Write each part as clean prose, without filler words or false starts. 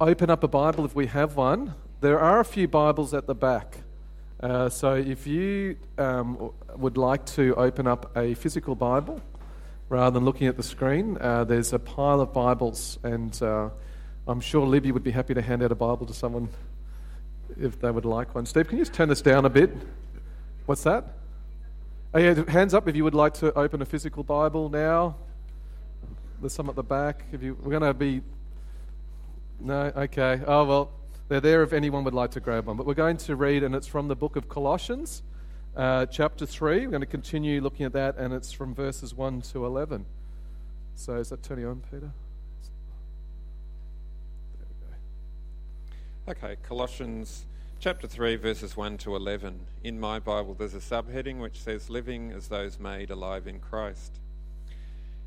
open up a Bible if we have one. There are a few Bibles at the back. So if you would like to open up a physical Bible rather than looking at the screen, there's a pile of Bibles, and I'm sure Libby would be happy to hand out a Bible to someone if they would like one. Steve, can you just turn this down a bit? What's that? Oh yeah, hands up if you would like to open a physical Bible now. There's some at the back. We're going to be... No? Okay. Oh, well, they're there if anyone would like to grab one. But we're going to read, and it's from the book of Colossians, chapter 3. We're going to continue looking at that, and it's from verses 1 to 11. So is that turning on, Peter? There we go. Okay, Colossians chapter 3, verses 1 to 11. In my Bible, there's a subheading which says, "Living as those made alive in Christ."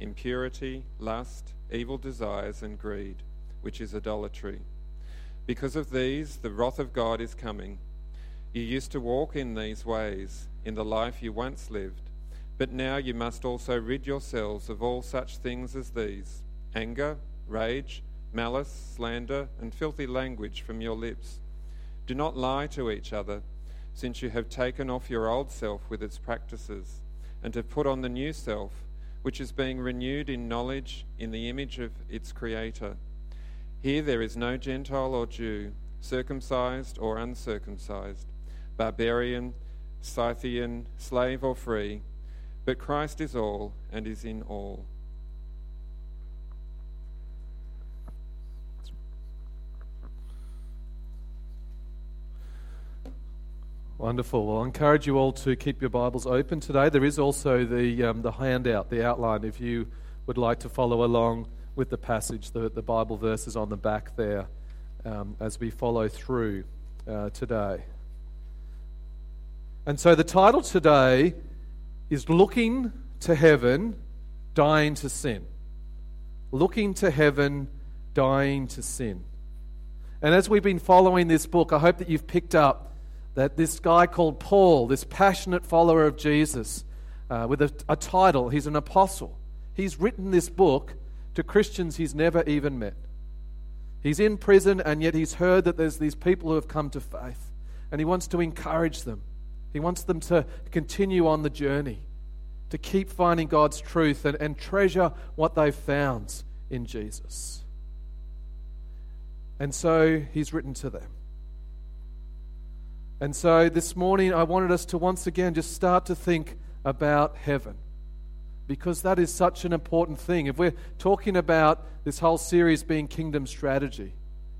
impurity, lust, evil desires and greed, which is idolatry. Because of these, the wrath of God is coming. You used to walk in these ways in the life you once lived, but now you must also rid yourselves of all such things as these: anger, rage, malice, slander, and filthy language from your lips. Do not lie to each other, since you have taken off your old self with its practices, and have put on the new self, which is being renewed in knowledge in the image of its Creator. Here there is no Gentile or Jew, circumcised or uncircumcised, barbarian, Scythian, slave or free, but Christ is all and is in all. Wonderful. Well, I encourage you all to keep your Bibles open today. There is also the handout, the outline, if you would like to follow along with the passage. The Bible verses on the back there as we follow through today. And so the title today is Looking to Heaven, Dying to Sin. Looking to Heaven, Dying to Sin. And as we've been following this book, I hope that you've picked up that this guy called Paul, this passionate follower of Jesus, with a title, he's an apostle. He's written this book to Christians he's never even met. He's in prison, and yet he's heard that there's these people who have come to faith, and he wants to encourage them. He wants them to continue on the journey, to keep finding God's truth and treasure what they've found in Jesus. And so he's written to them. And so this morning I wanted us to once again just start to think about heaven, because that is such an important thing. If we're talking about this whole series being kingdom strategy,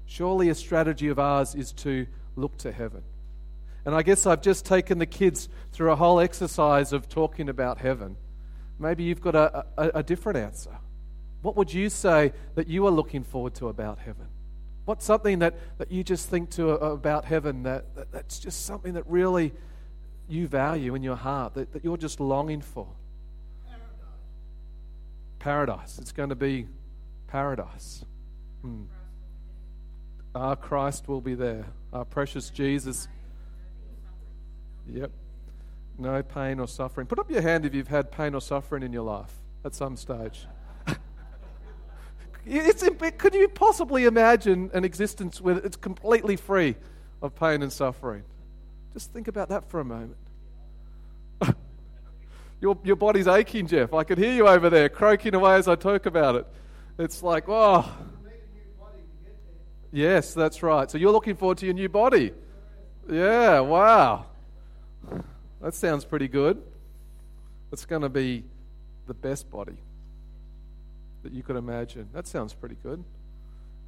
surely a strategy of ours is to look to heaven. And I guess I've just taken the kids through a whole exercise of talking about heaven. Maybe you've got a different answer. What would you say that you are looking forward to about heaven? What's something that you just think to about heaven that's just something that really you value in your heart, that you're just longing for? Paradise. It's going to be paradise. Our Christ will be there. Our precious Jesus. Yep. No pain or suffering. Put up your hand if you've had pain or suffering in your life at some stage. Could you possibly imagine an existence where it's completely free of pain and suffering? Just think about that for a moment. Your body's aching, Jeff. I could hear you over there croaking away as I talk about it. It's like, oh. Yes, that's right. So you're looking forward to your new body. Yeah, wow. That sounds pretty good. It's going to be the best body that you could imagine. That sounds pretty good.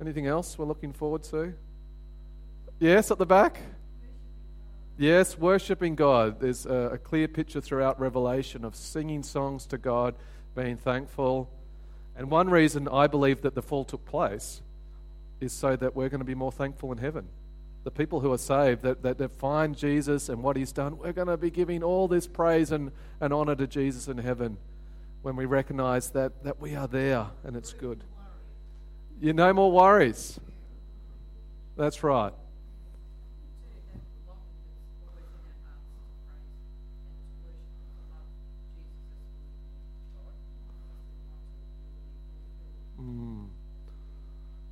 Anything else we're looking forward to? Yes, at the back? Yes, worshipping God. There's a clear picture throughout Revelation of singing songs to God, being thankful. And one reason I believe that the fall took place is so that we're going to be more thankful in heaven. the people who are saved, that find Jesus and what he's done, we're going to be giving all this praise and honor to Jesus in heaven when we recognize that we are there and it's good. You no more worries. That's right.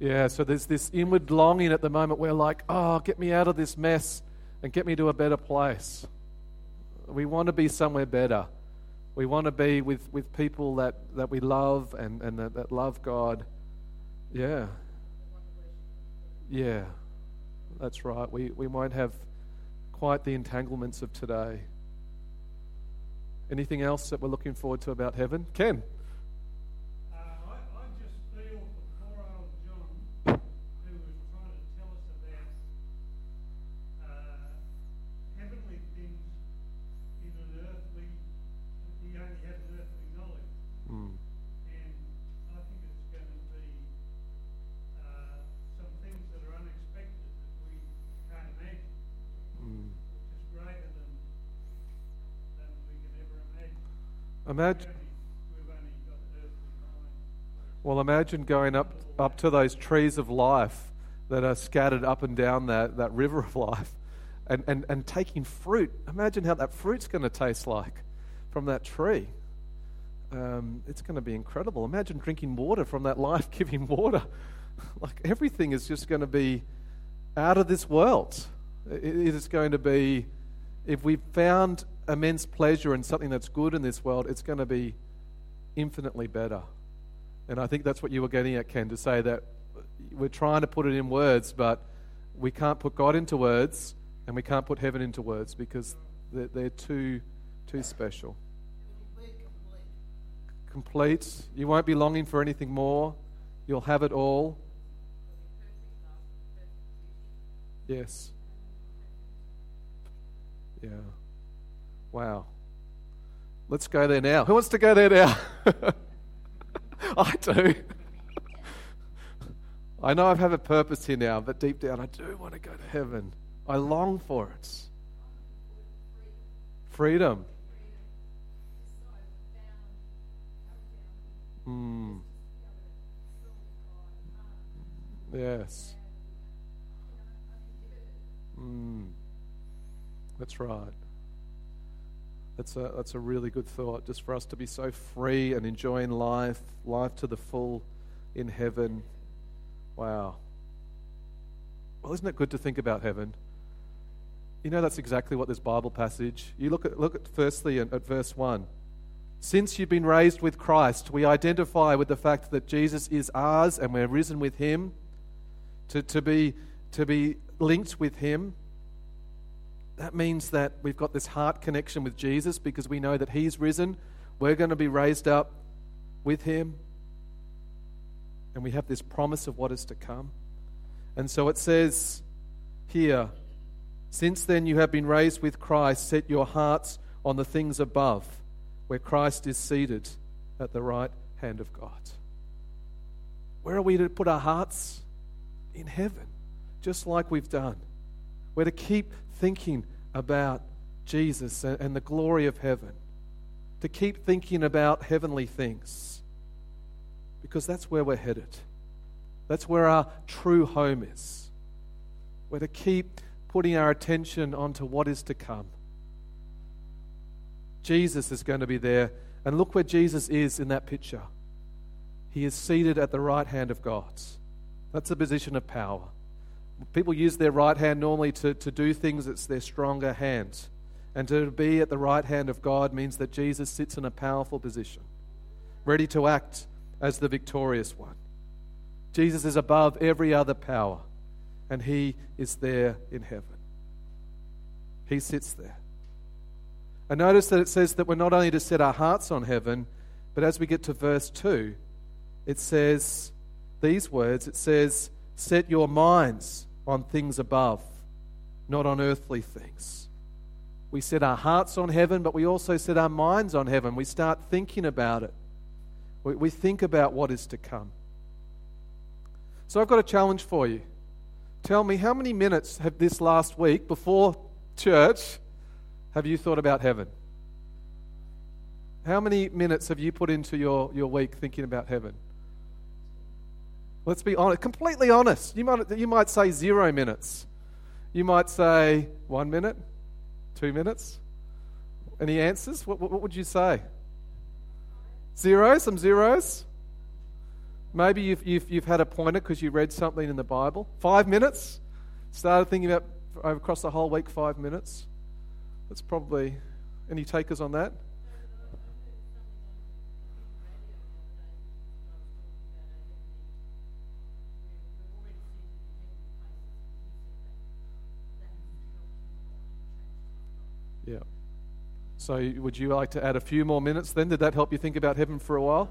Yeah, so there's this inward longing at the moment. We're like, oh, get me out of this mess and get me to a better place. We want to be somewhere better. We want to be with people that we love and that love God. Yeah. Yeah, that's right. We won't have quite the entanglements of today. Anything else that we're looking forward to about heaven? Ken? Imagine going up to those trees of life that are scattered up and down that river of life and taking fruit. Imagine how that fruit's going to taste like from that tree. It's going to be incredible. Imagine drinking water from that life-giving water. Like everything is just going to be out of this world. It is going to be, if we've found immense pleasure in something that's good in this world, it's going to be infinitely better. And I think that's what you were getting at, Ken, to say that we're trying to put it in words, but we can't put God into words and we can't put heaven into words because they're too special. It'll be complete. You won't be longing for anything more. You'll have it all. Yes. Yeah. Wow. Let's go there now. Who wants to go there now? I do. I know I have a purpose here now, but deep down I do want to go to heaven. I long for it. Freedom. Mm. Yes. Mm. That's right. That's a really good thought, just for us to be so free and enjoying life to the full in heaven. Wow. Well, isn't it good to think about heaven? You know, that's exactly what this Bible passage, you look at firstly at verse 1. Since you've been raised with Christ, we identify with the fact that Jesus is ours and we're risen with him, to be linked with him. That means that we've got this heart connection with Jesus because we know that he's risen. We're going to be raised up with him. And we have this promise of what is to come. And so it says here, since then you have been raised with Christ, set your hearts on the things above, where Christ is seated at the right hand of God. Where are we to put our hearts? In heaven, just like we've done. We're to keep thinking about Jesus and the glory of heaven, to keep thinking about heavenly things, because that's where we're headed. That's where our true home is. We're to keep putting our attention onto what is to come. Jesus is going to be there, and look where Jesus is in that picture. He is seated at the right hand of God. That's a position of power. People use their right hand normally to do things. It's their stronger hand. And to be at the right hand of God means that Jesus sits in a powerful position, ready to act as the victorious one. Jesus is above every other power, and he is there in heaven. He sits there. And notice that it says that we're not only to set our hearts on heaven, but as we get to verse 2, it says these words, it says, set your minds on things above, not on earthly things. We set our hearts on heaven, but we also set our minds on heaven. We start thinking about it. We think about what is to come. So I've got a challenge for you. Tell me, how many minutes have this last week before church have you thought about heaven? How many minutes have you put into your week thinking about heaven? Let's be honest, completely honest. You might say 0 minutes. You might say 1 minute, 2 minutes. Any answers? What would you say? Zero? Some zeros? Maybe you've had a pointer because you read something in the Bible. 5 minutes? Started thinking about across the whole week, 5 minutes. That's probably... Any takers on that? Yeah. So would you like to add a few more minutes then? Did that help you think about heaven for a while?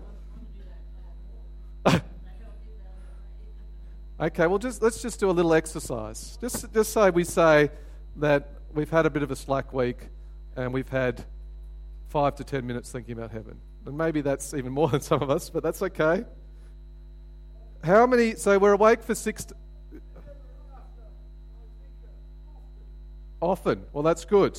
Okay, well, let's just do a little exercise. Just say we say that we've had a bit of a slack week and we've had 5 to 10 minutes thinking about heaven. And maybe that's even more than some of us, but that's okay. How many... So we're awake for often. Well, that's good.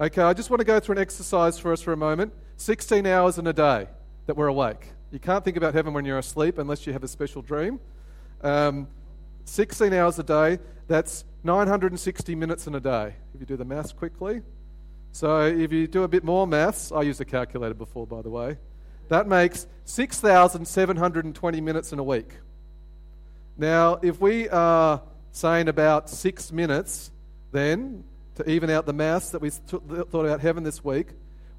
Okay, I just want to go through an exercise for us for a moment. 16 hours in a day that we're awake. You can't think about heaven when you're asleep unless you have a special dream. 16 hours a day, that's 960 minutes in a day, if you do the maths quickly. So if you do a bit more maths, I used a calculator before, by the way, that makes 6,720 minutes in a week. Now, if we are saying about 6 minutes, then... to even out the maths that we thought about heaven this week,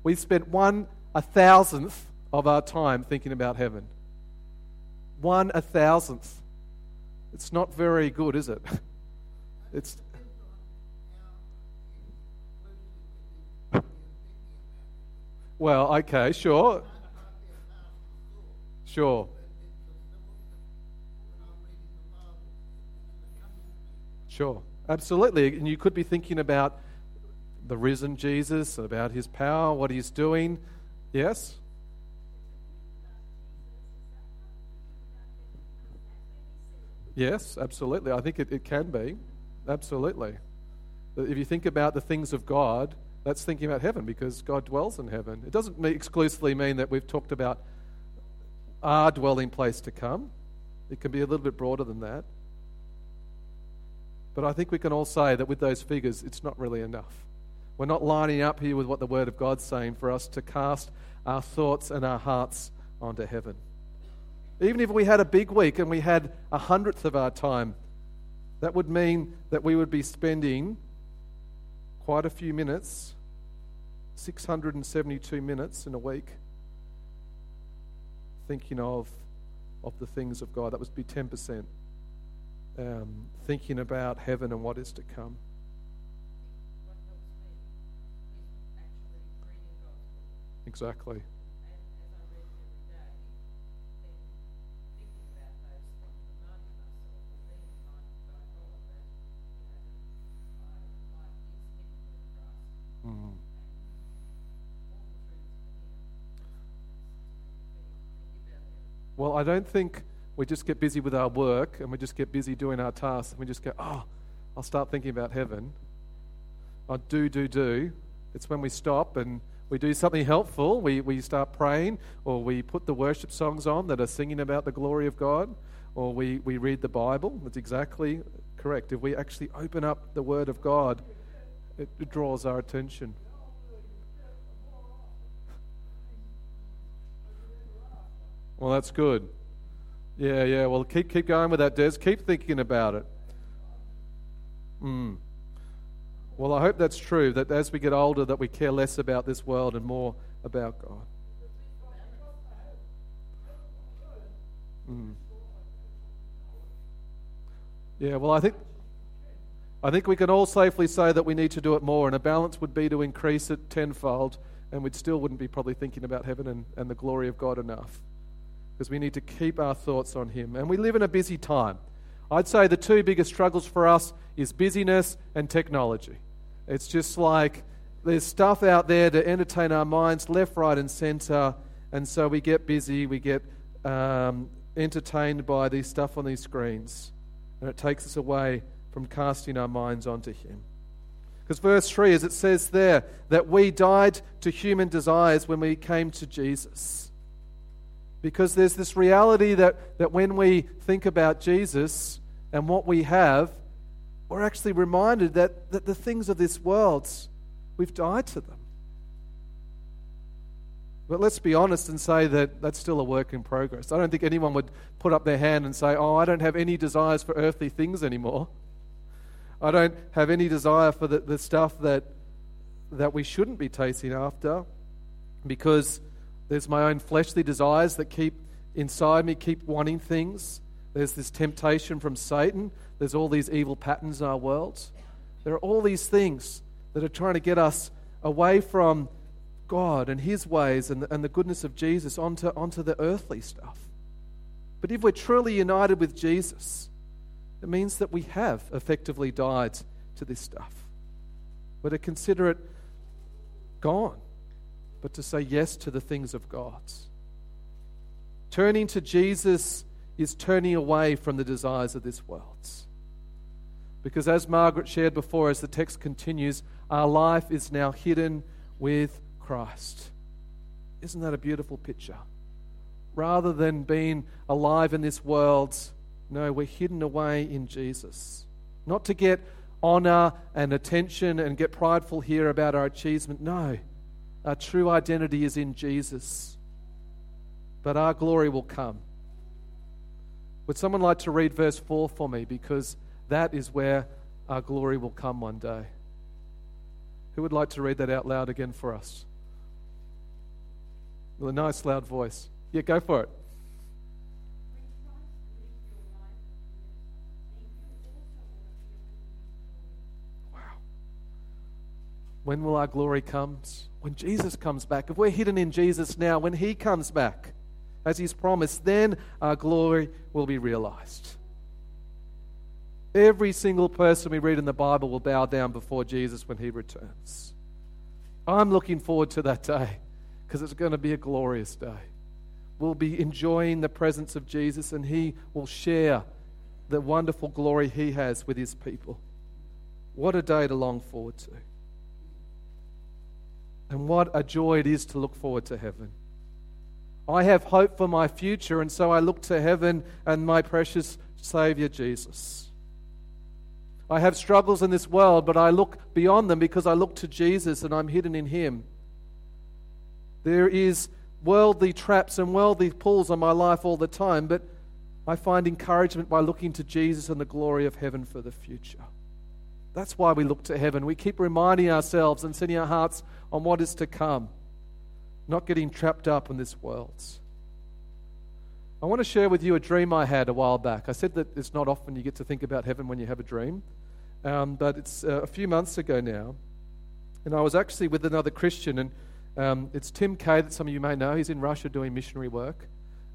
we spent 1/1000th of our time thinking about heaven. 1/1000th. It's not very good, is it? It's... Well, okay, sure. Sure. Sure. Absolutely, and you could be thinking about the risen Jesus, about his power, what he's doing. Yes? Yes, absolutely. I think it can be. Absolutely. If you think about the things of God, that's thinking about heaven because God dwells in heaven. It doesn't exclusively mean that we've talked about our dwelling place to come. It can be a little bit broader than that. But I think we can all say that with those figures, it's not really enough. We're not lining up here with what the Word of God's saying for us to cast our thoughts and our hearts onto heaven. Even if we had a big week and we had 100th of our time, that would mean that we would be spending quite a few minutes, 672 minutes in a week, thinking of the things of God. That would be 10%. Thinking about heaven and what is to come. Exactly. Well, I don't think we just get busy with our work and we just get busy doing our tasks and we just go, oh, I'll start thinking about heaven. I do. It's when we stop and we do something helpful. We start praying, or we put the worship songs on that are singing about the glory of God, or we read the Bible. That's exactly correct. If we actually open up the Word of God, it draws our attention. Well, that's good. Yeah, well, keep going with that, Des. Keep thinking about it. Well, I hope that's true, that as we get older, that we care less about this world and more about God. Yeah, well, I think we can all safely say that we need to do it more, and a balance would be to increase it tenfold, and we still wouldn't be probably thinking about heaven and the glory of God enough. Because we need to keep our thoughts on him. And we live in a busy time. I'd say the two biggest struggles for us is busyness and technology. It's just like there's stuff out there to entertain our minds left, right and centre. And so we get busy, we get entertained by the stuff on these screens. and it takes us away from casting our minds onto Him. Because verse 3, as it says there, that we died to human desires when we came to Jesus. Because there's this reality that when we think about Jesus and what we have, we're actually reminded that the things of this world, we've died to them. But let's be honest and say that that's still a work in progress. I don't think anyone would put up their hand and say, I don't have any desires for earthly things anymore. I don't have any desire for the stuff that we shouldn't be chasing after, because there's my own fleshly desires that keep inside me, keep wanting things. There's this temptation from Satan. There's all these evil patterns in our world. There are all these things that are trying to get us away from God and His ways and the goodness of Jesus onto the earthly stuff. But if we're truly united with Jesus, it means that we have effectively died to this stuff. We're to consider it gone, but to say yes to the things of God. Turning to Jesus is turning away from the desires of this world. Because as Margaret shared before, as the text continues, our life is now hidden with Christ. Isn't that a beautiful picture? Rather than being alive in this world, no, we're hidden away in Jesus. Not to get honor and attention and get prideful here about our achievement. No, our true identity is in Jesus. But our glory will come. Would someone like to read verse 4 for me? Because that is where our glory will come one day. Who would like to read that out loud again for us? With a nice loud voice. Yeah, go for it. When will our glory come? When Jesus comes back. If we're hidden in Jesus now, when He comes back, as He's promised, then our glory will be realized. Every single person we read in the Bible will bow down before Jesus when He returns. I'm looking forward to that day, because it's going to be a glorious day. We'll be enjoying the presence of Jesus, and He will share the wonderful glory He has with His people. What a day to long forward to. And what a joy it is to look forward to heaven. I have hope for my future, and so I look to heaven and my precious Savior Jesus. I have struggles in this world, but I look beyond them because I look to Jesus and I'm hidden in Him. There is worldly traps and worldly pulls on my life all the time, but I find encouragement by looking to Jesus and the glory of heaven for the future. That's why we look to heaven. We keep reminding ourselves and setting our hearts on what is to come, not getting trapped up in this world. I want to share with you a dream I had a while back. I said that it's not often you get to think about heaven when you have a dream, but it's a few months ago now, and I was actually with another Christian, and it's Tim K, that some of you may know. He's in Russia doing missionary work,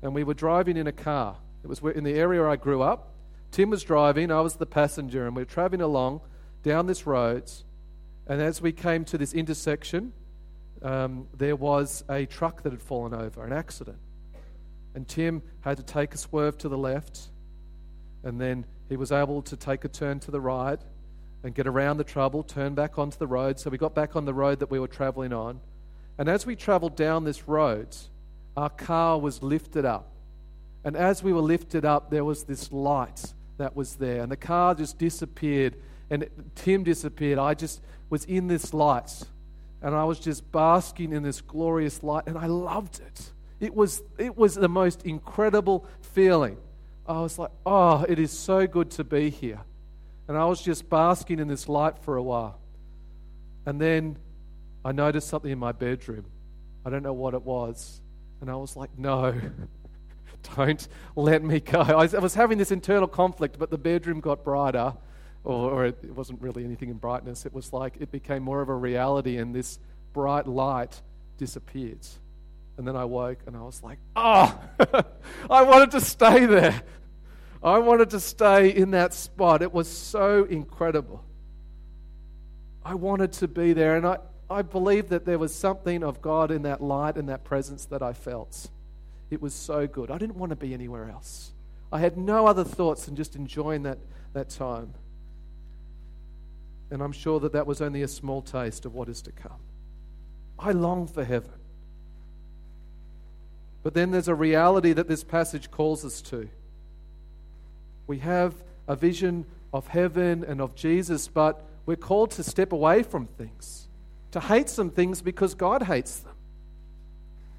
and we were driving in a car. It was in the area I grew up. Tim was driving, I was the passenger, and we were traveling along down this road, and as we came to this intersection, there was a truck that had fallen over, an accident. And Tim had to take a swerve to the left, and then he was able to take a turn to the right and get around the trouble, turn back onto the road. So we got back on the road that we were traveling on. And as we traveled down this road, our car was lifted up. And as we were lifted up, there was this light that was there. And the car just disappeared. And Tim disappeared. I just was in this light. And I was just basking in this glorious light. And I loved it. It was the most incredible feeling. I was like, oh, it is so good to be here. And I was just basking in this light for a while. And then I noticed something in my bedroom. I don't know what it was. And I was like, no. Don't let me go. I was having this internal conflict, but the bedroom got brighter, or it wasn't really anything in brightness. It was like it became more of a reality, and this bright light disappeared. And then I woke, and I was like, oh, I wanted to stay there. I wanted to stay in that spot. It was so incredible. I wanted to be there, and I believe that there was something of God in that light and that presence that I felt. It was so good. I didn't want to be anywhere else. I had no other thoughts than just enjoying that time. And I'm sure that was only a small taste of what is to come. I long for heaven. But then there's a reality that this passage calls us to. We have a vision of heaven and of Jesus, but we're called to step away from things, to hate some things because God hates them.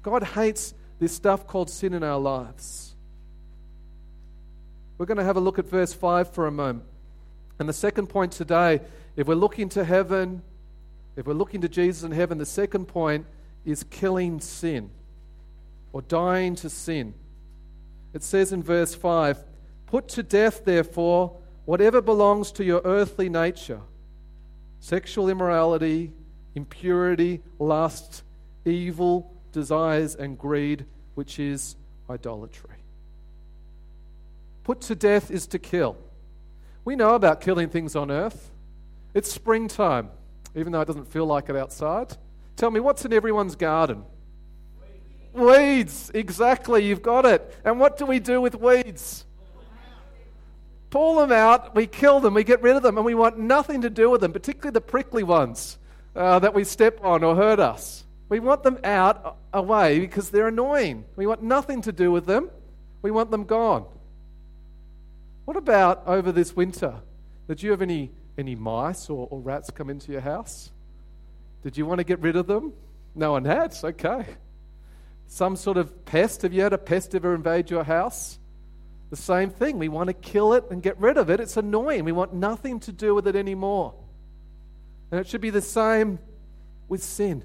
God hates this stuff called sin in our lives. We're going to have a look at verse 5 for a moment. And the second point today, if we're looking to heaven, if we're looking to Jesus in heaven, the second point is killing sin or dying to sin. It says in verse 5, "Put to death, therefore, whatever belongs to your earthly nature, sexual immorality, impurity, lust, evil desires, and greed, which is idolatry." Put to death is to kill. We know about killing things on earth. It's springtime, even though it doesn't feel like it outside. Tell me, what's in everyone's garden? Weeds. Exactly, you've got it. And what do we do with weeds? Pull them out, we kill them, we get rid of them, and we want nothing to do with them, particularly the prickly ones that we step on or hurt us. We want them out, away, because they're annoying. We want nothing to do with them. We want them gone. What about over this winter? Did you have any mice or rats come into your house? Did you want to get rid of them? No one had? Okay. Some sort of pest? Have you had a pest ever invade your house? The same thing. We want to kill it and get rid of it. It's annoying. We want nothing to do with it anymore. And it should be the same with sin.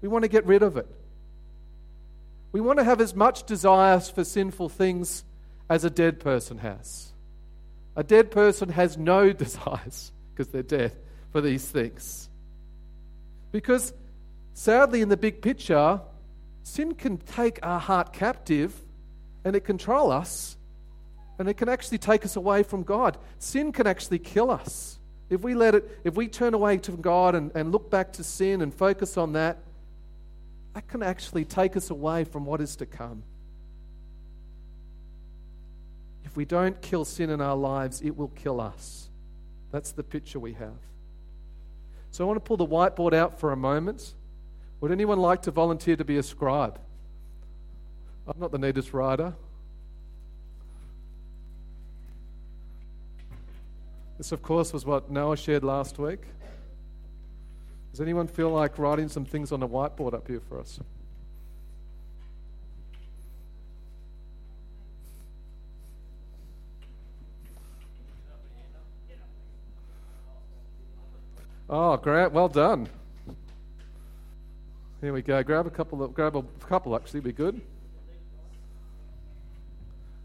We want to get rid of it. We want to have as much desire for sinful things as a dead person has. A dead person has no desires, because they're dead, for these things. Because sadly, in the big picture, sin can take our heart captive and it control us. And it can actually take us away from God. Sin can actually kill us. If we let it, if we turn away from God and look back to sin and focus on that, that can actually take us away from what is to come. If we don't kill sin in our lives, it will kill us. That's the picture we have. So I want to pull the whiteboard out for a moment. Would anyone like to volunteer to be a scribe? I'm not the neatest writer. This, of course, was what Noah shared last week. Does anyone feel like writing some things on a whiteboard up here for us? Oh, Grant, well done. Here we go. Grab a couple actually, be good.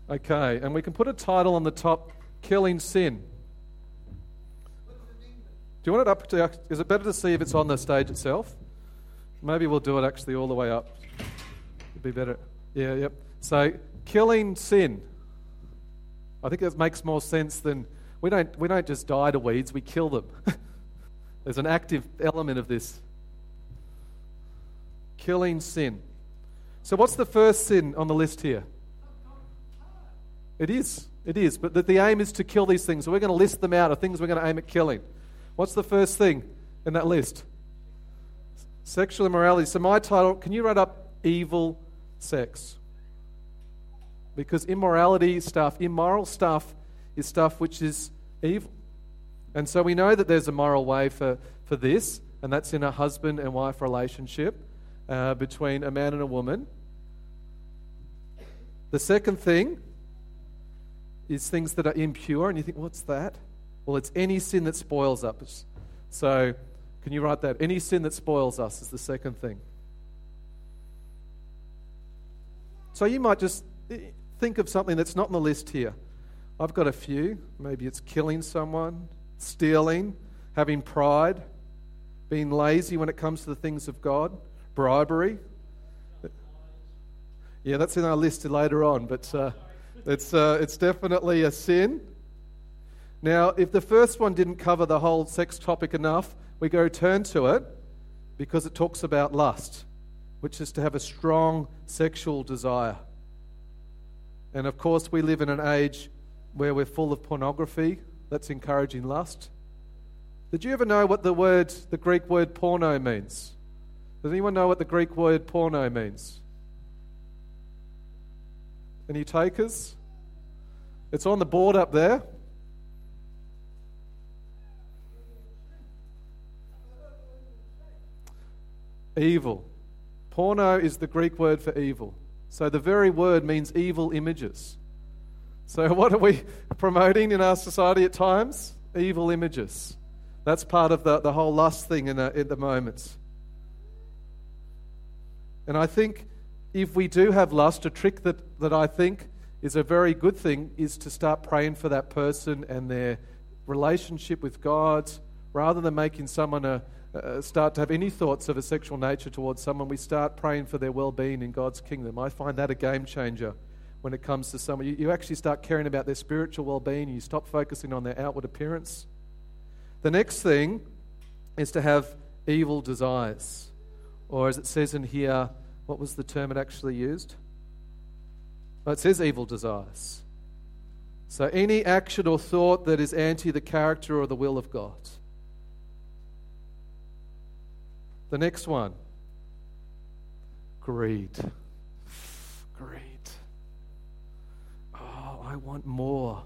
Okay, and we can put a title on the top, Killing Sin. Do you want it up to? Is it better to see if it's on the stage itself? Maybe we'll do it actually all the way up. It'd be better. Yeah, yep. So, killing sin. I think that makes more sense than we don't just die to weeds; we kill them. There's an active element of this. Killing sin. So, what's the first sin on the list here? It is. But the aim is to kill these things. So we're going to list them out of things we're going to aim at killing. What's the first thing in that list? Sexual immorality. So my title, can you write up evil sex? Because immorality stuff, immoral stuff is stuff which is evil. And so we know that there's a moral way for this, and that's in a husband and wife relationship between a man and a woman. The second thing is things that are impure, and you think, what's that? Well, it's any sin that spoils us. So, can you write that? Any sin that spoils us is the second thing. So you might just think of something that's not on the list here. I've got a few. Maybe it's killing someone, stealing, having pride, being lazy when it comes to the things of God, bribery. Yeah, that's in our list later on, but it's definitely a sin. Now, if the first one didn't cover the whole sex topic enough, we go turn to it because it talks about lust, which is to have a strong sexual desire. And of course, we live in an age where we're full of pornography. That's encouraging lust. Did you ever know what the Greek word porno means? Does anyone know what the Greek word porno means? Any takers? It's on the board up there. Evil. Porno is the Greek word for evil. So the very word means evil images. So what are we promoting in our society at times? Evil images. That's part of the whole lust thing at the moment. And I think if we do have lust, a trick that I think is a very good thing is to start praying for that person and their relationship with God. Rather than making someone start to have any thoughts of a sexual nature towards someone, we start praying for their well-being in God's kingdom. I find that a game changer when it comes to someone. You actually start caring about their spiritual well-being. You stop focusing on their outward appearance. The next thing is to have evil desires. Or as it says in here, what was the term it actually used? Well, it says evil desires. So any action or thought that is anti the character or the will of God. The next one, greed. Oh, I want more.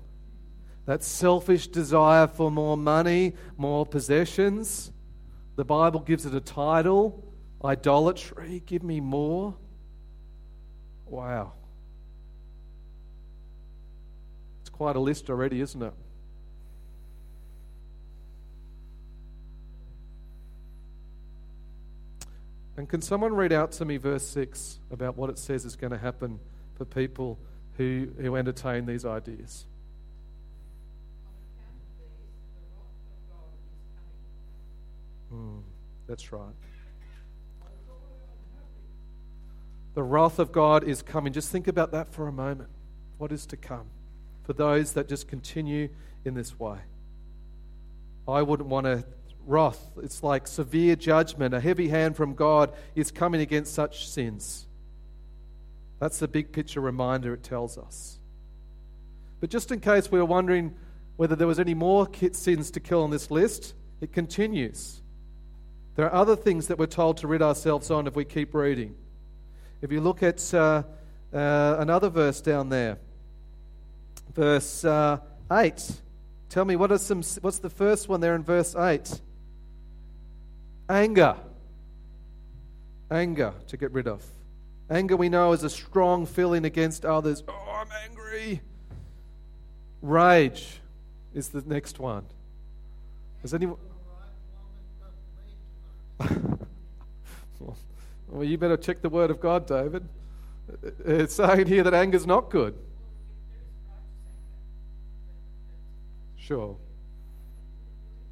That selfish desire for more money, more possessions. The Bible gives it a title, idolatry. Give me more. Wow. It's quite a list already, isn't it? And can someone read out to me verse 6 about what it says is going to happen for people who entertain these ideas? That's right. The wrath of God is coming. Just think about that for a moment. What is to come for those that just continue in this way? I wouldn't want to... Wrath, it's like severe judgment. A heavy hand from God is coming against such sins. That's the big picture reminder it tells us. But just in case we were wondering whether there was any more sins to kill on this list, it continues. There are other things that we're told to rid ourselves on if we keep reading. If you look at another verse down there, verse 8, tell me, what's the first one there in verse 8? Anger to get rid of. Anger, we know, is a strong feeling against others. Oh, I'm angry. Rage is the next one. Is anyone? Well, you better check the Word of God, David. It's saying here that anger's not good. Sure.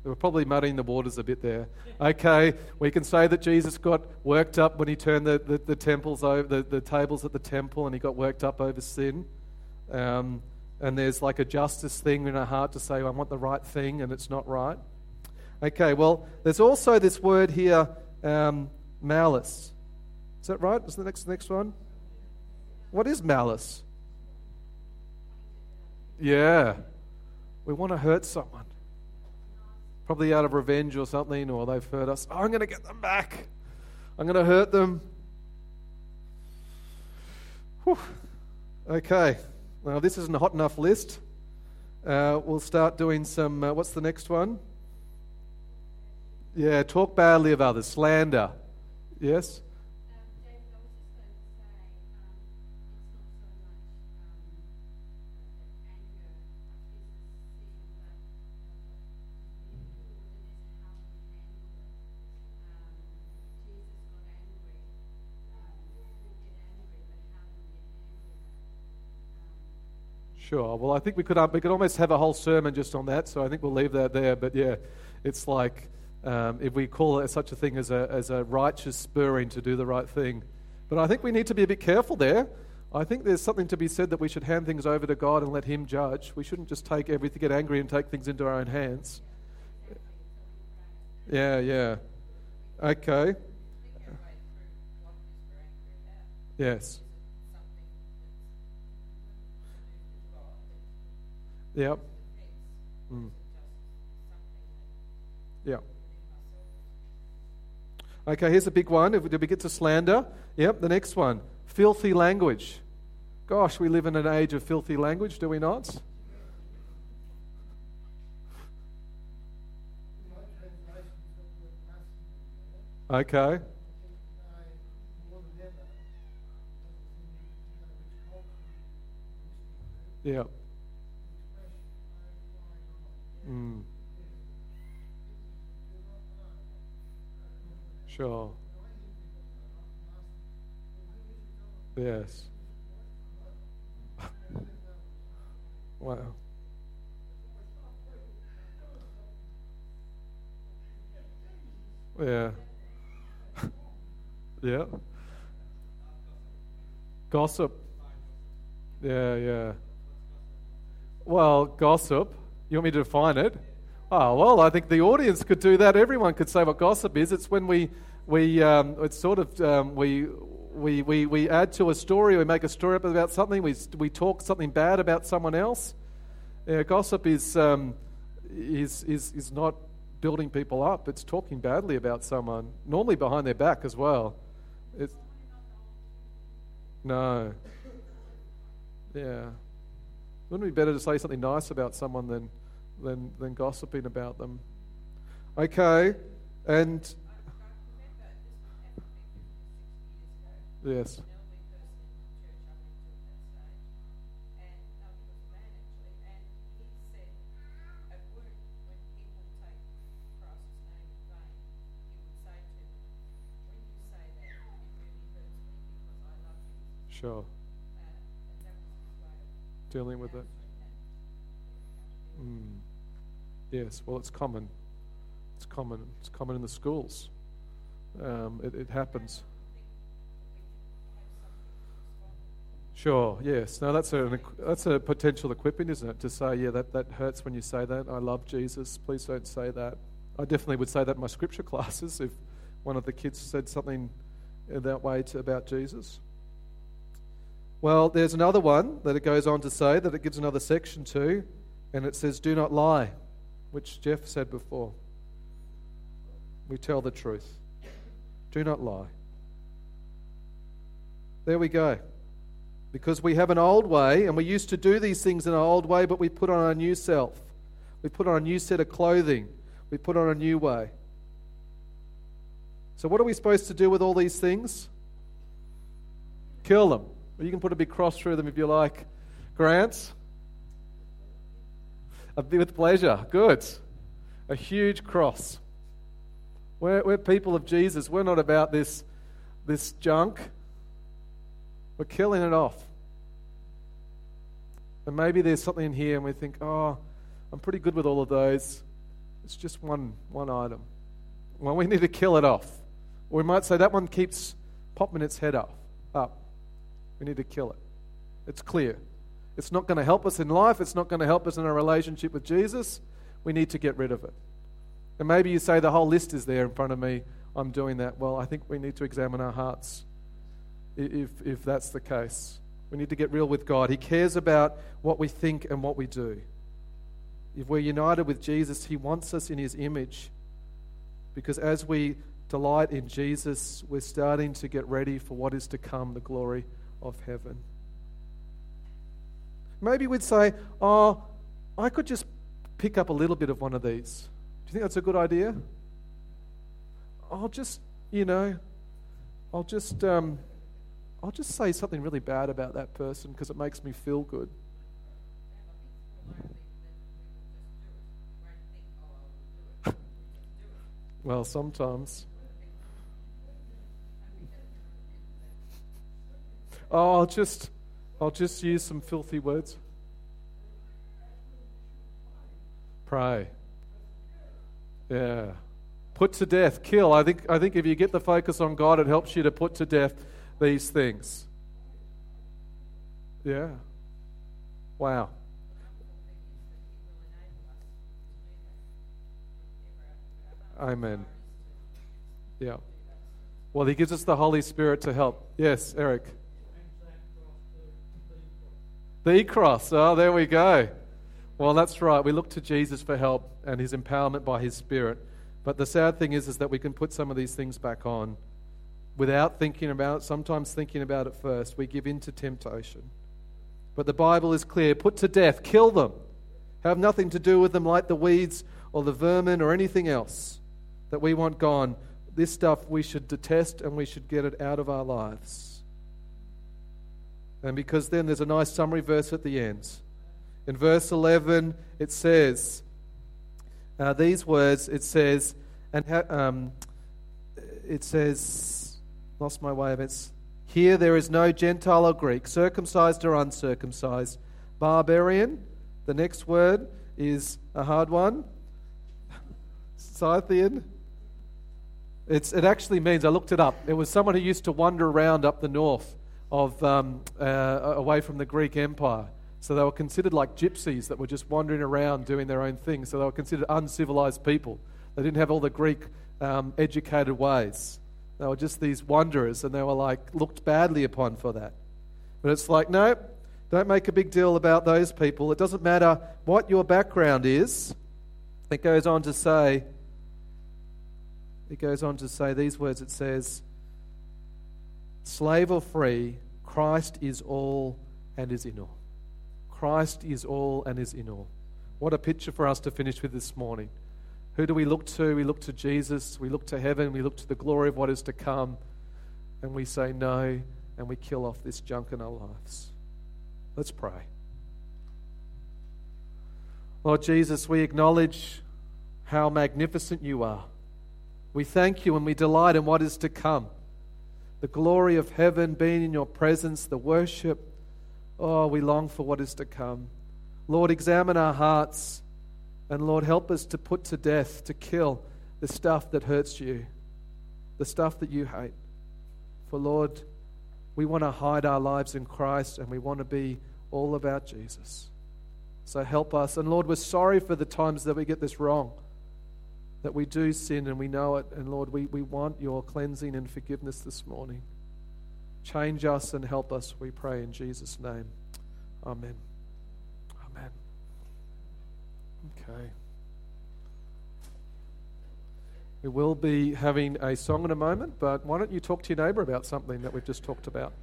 We're probably muddying the waters a bit there. Okay, we can say that Jesus got worked up when he turned the temples over, the tables at the temple, and he got worked up over sin. And there's like a justice thing in our heart to say, well, I want the right thing, and it's not right. Okay, well, there's also this word here, malice. Is that right? Is the next one? What is malice? Yeah. We want to hurt someone. Probably out of revenge or something, or they've hurt us. Oh, I'm going to get them back. I'm going to hurt them. Whew. Okay. Now, this isn't a hot enough list. We'll start doing some... what's the next one? Yeah, talk badly of others. Slander. Yes? Sure. Well, I think we could almost have a whole sermon just on that, so I think we'll leave that there. But yeah, it's like if we call it such a thing as a righteous spurring to do the right thing. But I think we need to be a bit careful there. I think there's something to be said that we should hand things over to God and let Him judge. We shouldn't just take everything, get angry and take things into our own hands. Yeah. Okay. Yes. Yep. Mm. Yep. Okay, here's a big one. Did we get to slander? Yep, the next one. Filthy language. Gosh, we live in an age of filthy language, do we not? Okay. Yeah. Mm. Sure. Yes. Wow. Yeah. Yeah. Gossip. Yeah, yeah. Well, gossip. You want me to define it? Oh, well, I think the audience could do that. Everyone could say what gossip is. It's when we add to a story. We make a story up about something. We talk something bad about someone else. Yeah, gossip is not building people up. It's talking badly about someone, normally behind their back as well. It's, no. Yeah. Wouldn't it be better to say something nice about someone than gossiping about them? Okay. And yes. Sure. Dealing with it. Mm. Yes, well, it's common. It's common. It's common in the schools. It happens. Sure. Yes. Now that's a potential equipping, isn't it? To say, yeah, that hurts when you say that. I love Jesus. Please don't say that. I definitely would say that in my scripture classes if one of the kids said something in that way about Jesus. Well, there's another one that it goes on to say that it gives another section to, and it says, do not lie, which Jeff said before. We tell the truth. Do not lie. There we go. Because we have an old way, and we used to do these things in our old way, but we put on our new self. We put on a new set of clothing. We put on a new way. So what are we supposed to do with all these things? Kill them. Or you can put a big cross through them if you like. Grants? With pleasure. Good. A huge cross. We're people of Jesus. We're not about this junk. We're killing it off. And maybe there's something in here and we think, oh, I'm pretty good with all of those. It's just one item. Well, we need to kill it off. Or we might say that one keeps popping its head up. We need to kill it. It's clear. It's not going to help us in life. It's not going to help us in our relationship with Jesus. We need to get rid of it. And maybe you say the whole list is there in front of me. I'm doing that. Well, I think we need to examine our hearts if that's the case. We need to get real with God. He cares about what we think and what we do. If we're united with Jesus, He wants us in His image. Because as we delight in Jesus, we're starting to get ready for what is to come, the glory of heaven. Maybe we'd say, oh, I could just pick up a little bit of one of these. Do you think that's a good idea? I'll just say something really bad about that person because it makes me feel good. Well, sometimes. Oh, I'll just use some filthy words. Pray. Yeah. Put to death, kill. I think if you get the focus on God, it helps you to put to death these things. Yeah. Wow. Amen. Yeah. Well, He gives us the Holy Spirit to help. Yes, Eric. The cross. Oh, there we go. Well, that's right. We look to Jesus for help and his empowerment by his Spirit. But the sad thing is that we can put some of these things back on without thinking about it, sometimes thinking about it first. We give in to temptation. But the Bible is clear. Put to death. Kill them. Have nothing to do with them like the weeds or the vermin or anything else that we want gone. This stuff we should detest and we should get it out of our lives. And because then there's a nice summary verse at the end. In verse 11, it says, these words, it says, here there is no Gentile or Greek, circumcised or uncircumcised, barbarian, the next word is a hard one, Scythian. It actually means, I looked it up, it was someone who used to wander around up the north of away from the Greek Empire. So they were considered like gypsies that were just wandering around doing their own thing. So they were considered uncivilized people. They didn't have all the Greek educated ways. They were just these wanderers, and they were like looked badly upon for that. But it's like, no, don't make a big deal about those people. It doesn't matter what your background is. It goes on to say these words. It says, slave or free, Christ is all and is in all. Christ is all and is in all. What a picture for us to finish with this morning. Who do we look to? We look to Jesus. We look to heaven. We look to the glory of what is to come. And we say no, and we kill off this junk in our lives. Let's pray. Lord Jesus, we acknowledge how magnificent you are. We thank you and we delight in what is to come. The glory of heaven being in your presence, the worship. Oh, we long for what is to come. Lord, examine our hearts, and Lord, help us to put to death, to kill the stuff that hurts you, the stuff that you hate. For Lord, we want to hide our lives in Christ, and we want to be all about Jesus. So help us. And Lord, we're sorry for the times that we get this wrong, that we do sin and we know it. And Lord, we want your cleansing and forgiveness this morning. Change us and help us, we pray in Jesus' name. Amen. Amen. Okay. We will be having a song in a moment, but why don't you talk to your neighbour about something that we've just talked about?